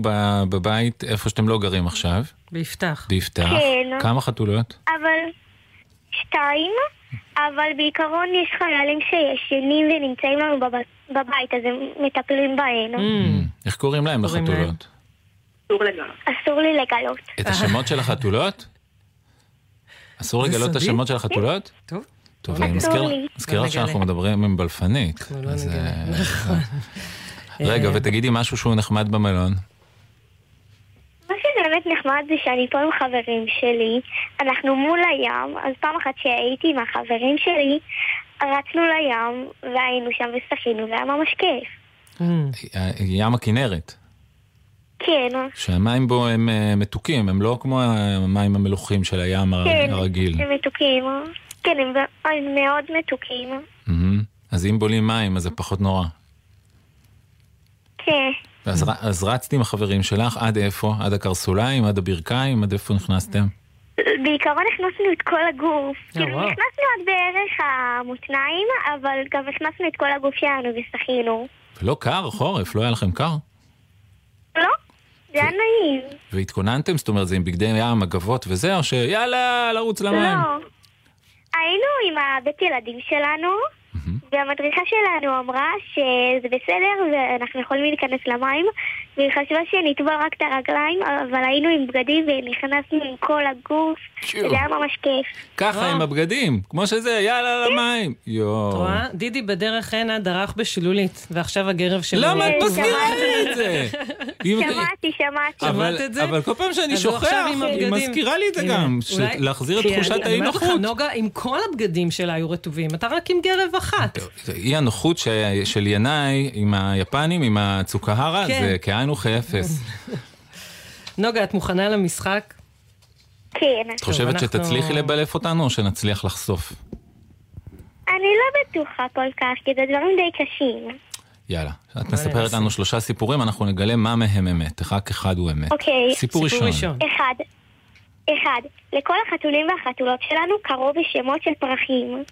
בבית איפה שאתם לא גרים עכשיו? ביפתח. ביפתח. כמה חתולות? אבל 2, אבל בעיקרון יש חיילים שישנים ונמצאים לנו בבית, אז הם מטפלים בהם. איך קוראים להם לחתולות? אסור לי לגלות. את השמות של החתולות? אסור לגלות את השמות של החתולות? טוב. טוב, אני מזכיר לך שאנחנו מדברים עם בלפנית. רגע, ותגידי משהו שהוא נחמד במלון. מה שזה באמת נחמד זה שאני פה עם חברים שלי, אנחנו מול הים, אז פעם אחת שהייתי עם החברים שלי, רצנו לים והיינו שם ושחינו, והיה ממש כיף. ים הכינרת. כן. שהמים בו הם מתוקים, הם לא כמו המים המלוחים של הים הרגיל. כן, הם מתוקים. כן, הם מאוד מתוקים. אז אם בולים מים, אז זה פחות נורא. כן. אז רצתי עם החברים שלך, עד איפה? עד הקרסוליים, עד הברכיים, עד איפה נכנסתם? בעיקרון נכנסנו את כל הגוף. כאילו נכנסנו עד בערך המותניים, אבל גם נכנסנו את כל הגוף שלנו ושחינו. ולא קר, חורף, לא היה לכם קר? לא, זה היה נעים. והתכוננתם? זאת אומרת, זה עם בגדי ים, הגבות וזה, או שיאללה, לרוץ למים? לא. היינו עם הבית ילדים שלנו, והמדריכה שלנו אמרה שזה בסדר ואנחנו יכולים להיכנס למים, והיא חשבה שנטבע רק את הרגליים, אבל היינו עם בגדים ונכנסנו עם כל הגוף, וזה היה ממש כיף. ככה עם הבגדים, כמו שזה, יאללה למים. רואה, דידי בדרך הנה דרך בשילולית, ועכשיו הגרב שלו. למה את מסגירה לי את זה? שמעתי את זה. אבל כל פעם שאני שוכח, היא מזכירה לי את זה גם, להחזיר את תחושת האי-נוחות. נוגה, עם כל הבגדים שלה היו רטובים, אתה רק עם גרב אחת. היא הנוחות של ינאי עם היפנים, עם הצוקהרה, זה כאנו חייפס. נוגה, את מוכנה למשחק? כן. את חושבת שתצליחי לבלף אותנו או שנצליח לחשוף? אני לא בטוחה כל כך, כי זה דברים די קשים. יאללה, את מספרת לנו 3 סיפורים, אנחנו נגלה מה מהם אמת, רק אחד הוא אמת. אוקיי. סיפור ראשון. אחד, לכל החתולים והחתולות שלנו קראו בשמות של פרחים.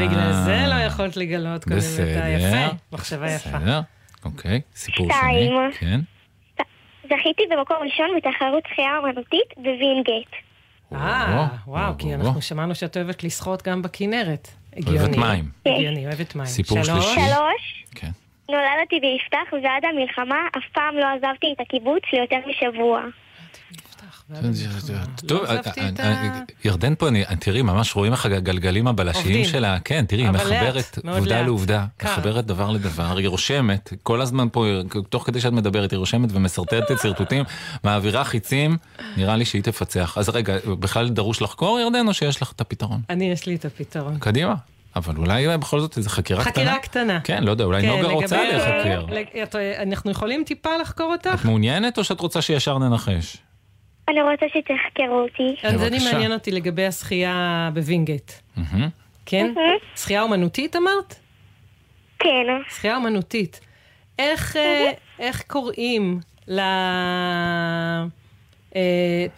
בגלל זה לא יכולת לגלות קודם. בסדר. יפה, מחשבה יפה. בסדר. אוקיי, סיפור שני, כן. זכיתי במקום ראשון בתחרות שחייה אמנותית בווינגייט. וואו, כי אנחנו שמענו שאת אוהבת לשחות גם בכינרת. אוהבת מים. הגיוני, אוהבת מים. סיפור שלישי. 3, נולדתי ביפתח ועד המלחמה אף פעם לא עזבתי את הקיבוץ ליותר משבוע. טוב, ירדן פה, תראי, ממש רואים איך הגלגלים הבלשיים שלה, כן, תראי, היא מחברת עובדה לעובדה, מחברת דבר לדבר, היא רושמת, כל הזמן פה, תוך כדי שאת מדברת, היא רושמת ומסרטטת סרטוטים, מעבירה חיצים, נראה לי שהיא תפצח. אז רגע, בכלל דרוש לחקור, ירדן, או שיש לך את הפתרון? אני, יש לי את הפתרון. קדימה. אבל אולי בכל זאת איזו חקירה קטנה? חקירה קטנה. כן, לא יודע, אולי נוגה רוצה לחקר. אנחנו יכולים טיפה לחקור אותך? את מעוניינת או שאת רוצה שישר ננחש? אני רוצה שתחקרו אותי. אז אני מעניין אותי לגבי השחייה בווינגייט. כן? שחייה אומנותית אמרת? כן. שחייה אומנותית. איך קוראים ל...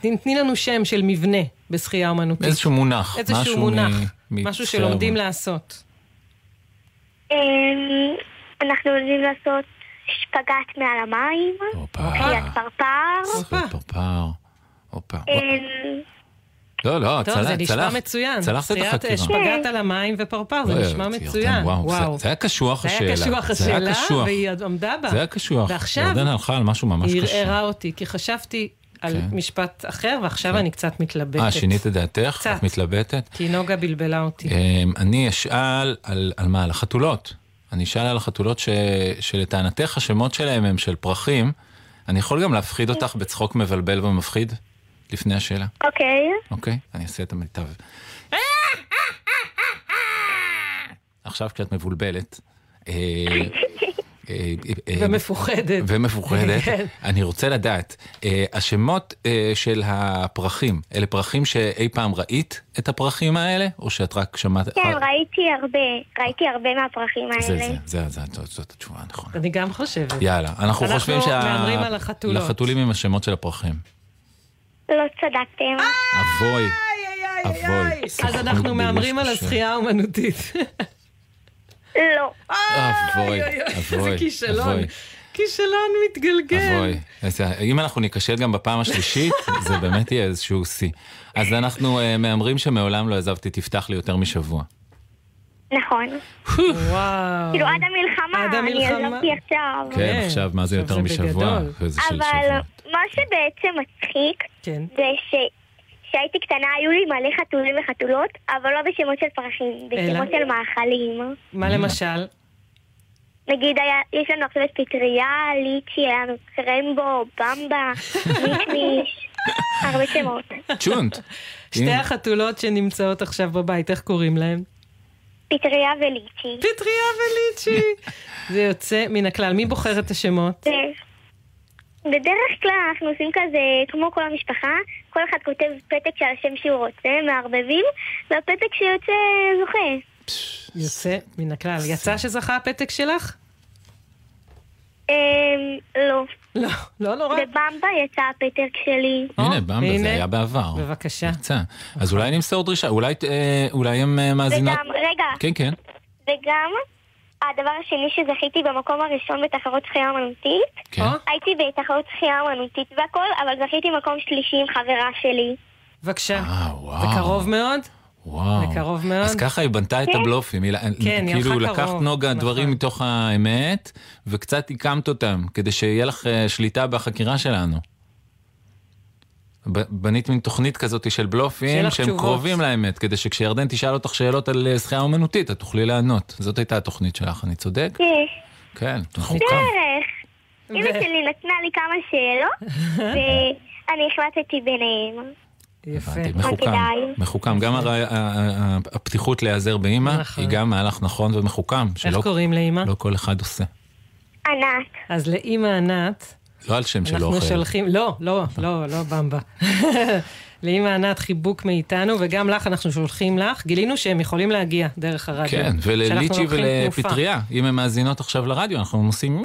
תני לנו שם של מבנה בשחייה אומנותית. איזשהו מונח. איזשהו מונח. משהו שלומדים לעשות. אנחנו לומדים לעשות שפגט מעל המים. שחיית פרפר. לא, צלחת את החקירה. שפגעת על המים ופרפר, זה נשמע מצוין. זה היה קשוח השאלה. והיא עמדה בה. זה היה קשוח. ועכשיו היא הרערה אותי, כי חשבתי על משפט אחר, ועכשיו אני קצת מתלבטת. שינית את דעתך? את מתלבטת? כי נוגה בלבלה אותי. אני אשאל על מה? על החתולות. אני אשאל על החתולות שלטענתך השמות שלהם הם של פרחים. אני יכול גם להפחיד אותך בצחוק מבלבל ומפחיד? לפני השאלה. אוקיי, אני אעשה את המיטב. עכשיו כשאת מבולבלת ומפוחדת, אני רוצה לדעת, השמות של הפרחים, אלה פרחים שאי פעם ראית את הפרחים האלה, או שאת רק שמעת? כן, ראיתי הרבה מהפרחים האלה. זאת התשובה הנכונה. אני גם חושבת. יאללה, אנחנו חושבים לחתולים עם השמות של הפרחים. לא צדקתם. אבוי. אז אנחנו מאמרים על השחייה האומנותית. לא. אבוי. זה כישלון. כישלון מתגלגל. אבוי. אם אנחנו ניקשל גם בפעם השלישית, זה באמת יהיה איזשהו סי. אז אנחנו מאמרים שמעולם לא עזבתי תפתח לי יותר משבוע. נכון. כאילו עד המלחמה, אני עזבתי עכשיו. כן, עכשיו מה זה יותר משבוע? אבל... מה שבעצם מצחיק זה שהייתי קטנה היו לי מלא חתולים וחתולות, אבל לא בשמות של פרחים, בשמות של מאכלים. מה למשל? נגיד, יש לנו עכשיו פטריה, ליצ'י, קרמבו, במבה, מישמיש, הרבה שמות. צ'ונט. שתי החתולות שנמצאות עכשיו בבית, איך קוראים להם? פטריה וליצ'י. פטריה וליצ'י. זה יוצא מן הכלל. מי בוחר את השמות? בדרך כלל אנחנו עושים כזה, כמו כל המשפחה, כל אחד כותב פתק של השם שהוא רוצה, מערבבים, והפתק שיוצא זוכה. יוצא מן הכלל. יצא שזכה הפתק שלך? לא. לא, לא נורא. בבמבה יצא הפתק שלי. הנה, במבה, זה היה בעבר. בבקשה. אז אולי נמסור דרישה, אולי הם מאזינות. רגע. כן, כן. וגם הדבר השני שזכיתי במקום הראשון בתחרות שחייה אמנותית, הייתי בתחרות שחייה אמנותית והכל, אבל זכיתי במקום שלישי עם חברה שלי. בבקשה. זה קרוב מאוד. וואו, אז ככה היא בנתה את הבלופים, כאילו לקחת נוגה דברים מתוך האמת וקצת הקמת אותם כדי שיהיה לך שליטה בחקירה שלנו. בנית מין תוכנית כזאת של בלופים שהם קרובים לאמת, כדי שכשירדן תשאל אותך שאלות על שחייה אומנותית את תוכלי לענות. זאת הייתה התוכנית שלך, אני צודק? כן, תוכנית דרך. אמא שלי נתנה לי כמה שאלות ואני החלטתי ביניהם. יפה. מחוכם. גם הפתיחות להיעזר באמא, היא גם מהלך נכון ומחוכם. איך קוראים לאמא? לא כל אחד עושה. ענת. אז לאמא ענת. לא על שם שלא אוכל. אנחנו שולחים, לא, לא, לא, לא במבה. לאמא ענת חיבוק מאיתנו, וגם לך אנחנו שולחים לך. גילינו שהם יכולים להגיע דרך הרדיו. כן, ולליצ'י ולפטריה. אם הם מאזינות עכשיו לרדיו, אנחנו עושים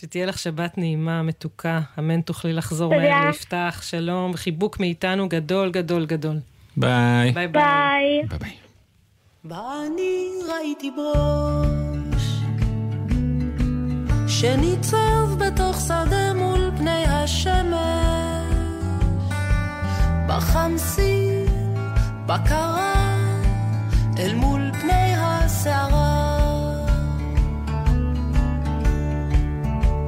שתהיה לך שבת נעימה, מתוקה, אמן תוכלי לחזור מהר להפתח, שלום, וחיבוק מאיתנו גדול, גדול, גדול. ביי. ביי ביי. ביי ביי. ואני ראיתי ברוש שניצב בתוך שדה מול פני השמש בחמסי, בקרה, אל מול פני השערה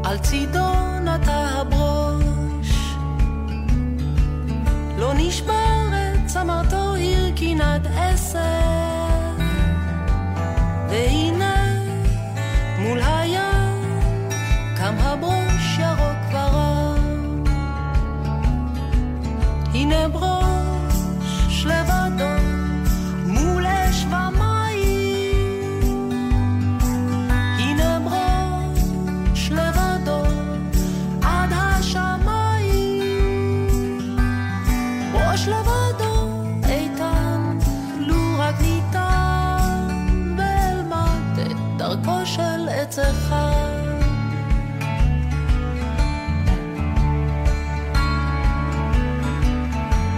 על צידונת הברוש לא נשברת צמרתו הרכינת עשר והנה מול הים קם הברוש ירוק ורם הנה ברוש לבדו מול אש ומה של עץ אחד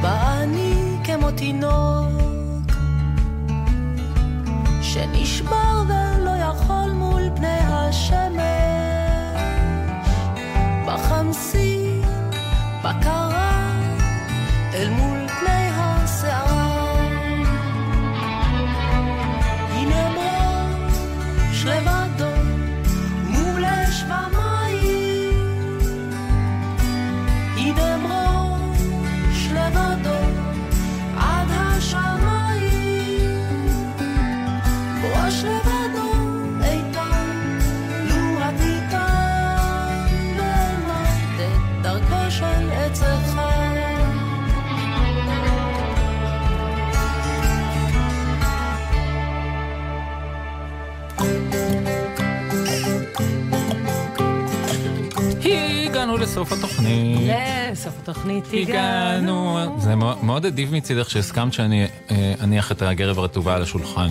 ואני כמו תינוק שנשבר ולא יכול מול פני השמש בחמסי, בקרה אל מול פני השערה לבדו מול אש ומים הנה ברוש לבדו עד השמיים ברוש לבדו איתן לו עד איתן ומדת דרכו של עץ אחד לסוף התוכנית. לסוף התוכנית הגענו. זה מאוד אדיב מצידך שהסכמת שאני אניח את הגרב הרטובה על השולחן.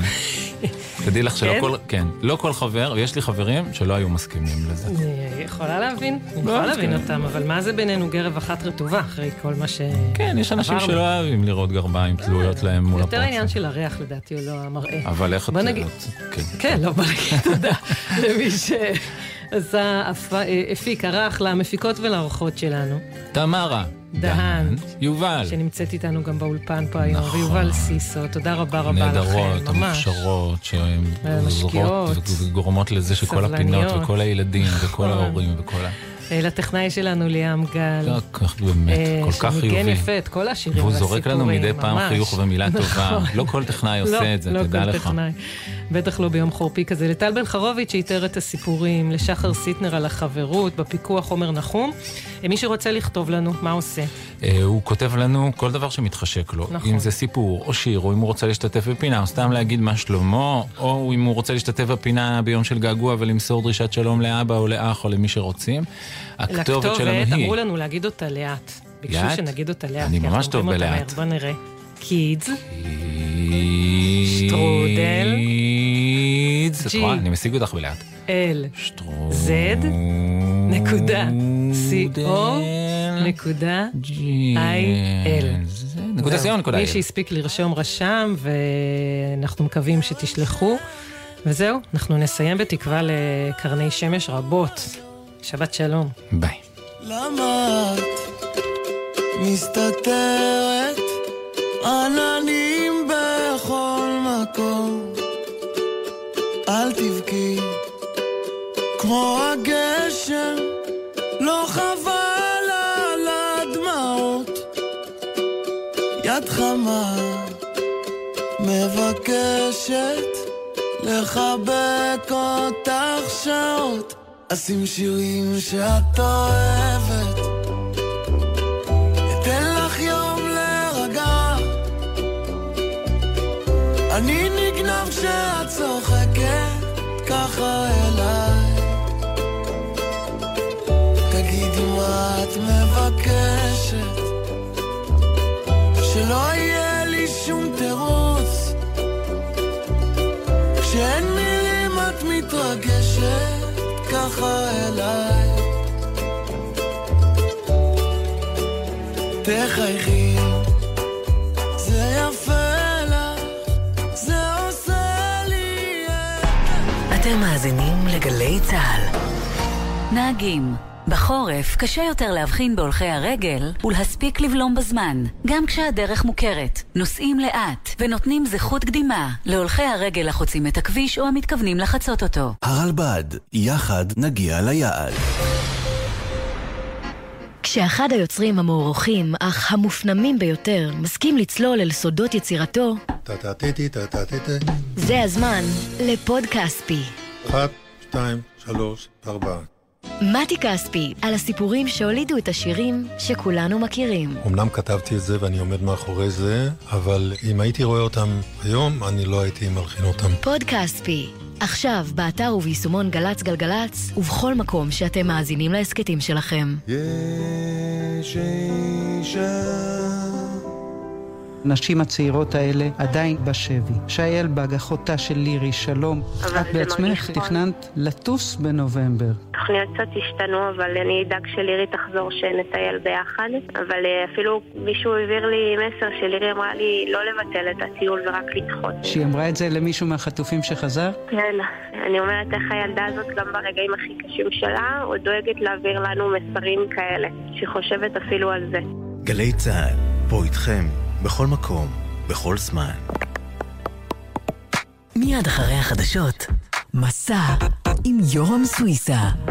תדעי לך שלא כל, כן, לא כל חבר, ויש לי חברים שלא היו מסכימים לזה. אני יכולה להבין, אני יכולה להבין אותם, אבל מה זה בינינו גרב אחת רטובה אחרי כל מה ש... כן, יש אנשים שלא אוהבים לראות גרביים תלויות להם מול הפרצה. יותר העניין של הריח לדעתי או לא המראה. אבל איך את... כן, לא ברקת, תודה למי ש... עשה אפיק ערך למפיקות ולעורכות שלנו תמרה דהן, יובל שנמצאת איתנו גם באולפן פה היום, ויובל סיסו, תודה רבה רבה לכם נהדרות, המוכשרות שהן עוזרות וגורמות לזה שכל הפינות וכל הילדים וכל ההורים וכל ה... לטכנאי שלנו ליאם גל. כל כך באמת, כל כך חיובי. שמגן יפה את כל השירים והסיפורים. והוא זורק לנו מדי פעם חיוך ומילה טובה. לא כל טכנאי עושה את זה, תדע לך. בטח לא ביום חורפי כזה. לטל בן חרוביץ' שהתאר את הסיפורים, לשחר סיטנר על החברות, בפיקוח עומר נחום. מי שרוצה לכתוב לנו, מה עושה? הוא כותב לנו כל דבר שמתחשק לו. אם זה סיפור או שיר, או אם הוא רוצה להשתתף בפינה, או סתם להגיד מה שלמה, או אם הוא רוצה להשתתף בפינה ביום של געגוע ולמסור דרישת שלום לאבא או לאח או למי שרוצים. הכתובת שלנו היא... אמרו לנו להגיד אותה לאט. ביקשו שנגיד אותה לאט. אני ממש טוב בלאט. בוא נראה. קידס. שטרודל. קידס. אני משיג אותך בלאט. אל. שטרודל. זד. נקודה. co.il. מי שהספיק לרשום רשם, ואנחנו מקווים שתשלחו. וזהו, אנחנו נסיים בתקווה לקרני שמש רבות. שבת שלום. ביי. למה את מסתתרת עננים בכל מקום? אל תבכי כמו הגשם, לא חבל על הדמעות. יד חמה מבקשת לחבק אותך שעות. אשים שירים שאת אוהבת, אתן לך יום לרגע. אני נגנב שאת צוחקת ככה אליי. תגידי מה את מבקשת, שלא יהיה לי שום תירוץ. כשאין מילים את מתרגשת ככה אליי. תחייכי, זה יפה לך, זה עושה לי. אתם מאזינים לגלי צהל. נהגים, בחורף קשה יותר להבחין בהולכי הרגל ולהספיק לבלום בזמן, גם כשהדרך מוכרת. נוסעים לאט ונותנים זכות קדימה להולכי הרגל החוצים את הכביש או המתכוונים לחצות אותו. הרלב"ד, יחד נגיע ליעד. כשאחד היוצרים המעורכים, אך המופנמים ביותר, מסכים לצלול אל סודות יצירתו, זה הזמן לפודקאספי. 1, 2, 3, 4 מתי כספי, על הסיפורים שהולידו את השירים שכולנו מכירים. אמנם כתבתי את זה ואני עומד מאחורי זה, אבל אם הייתי רואה אותם היום, אני לא הייתי מלחין אותם. פודקאספי, עכשיו באתר וביישומון גלץ גלגלץ, ובכל מקום שאתם מאזינים להסקטים שלכם. יש אישה, נשים הצעירות האלה עדיין בשבי. שייל בג, אחותה של לירי, שלום. את בעצמך תכננת לטוס בנובמבר. תוכניות קצת השתנו, אבל אני אדאג שלירי תחזור שנטייל ביחד. אבל אפילו מישהו העביר לי מסר שלירי אמרה לי לא לבטל את הטיול ורק לדחות. שהיא אמרה את זה למישהו מהחטופים שחזר? כן. אני אומרת איך הילדה הזאת גם ברגעים הכי קשים שלה, עוד דואגת להעביר לנו מסרים כאלה, שחושבת אפילו על זה. גלי צהל, פה איתכם. בכל מקום, בכל זמן. מיד אחרי החדשות, מסע עם יורם סוויסה.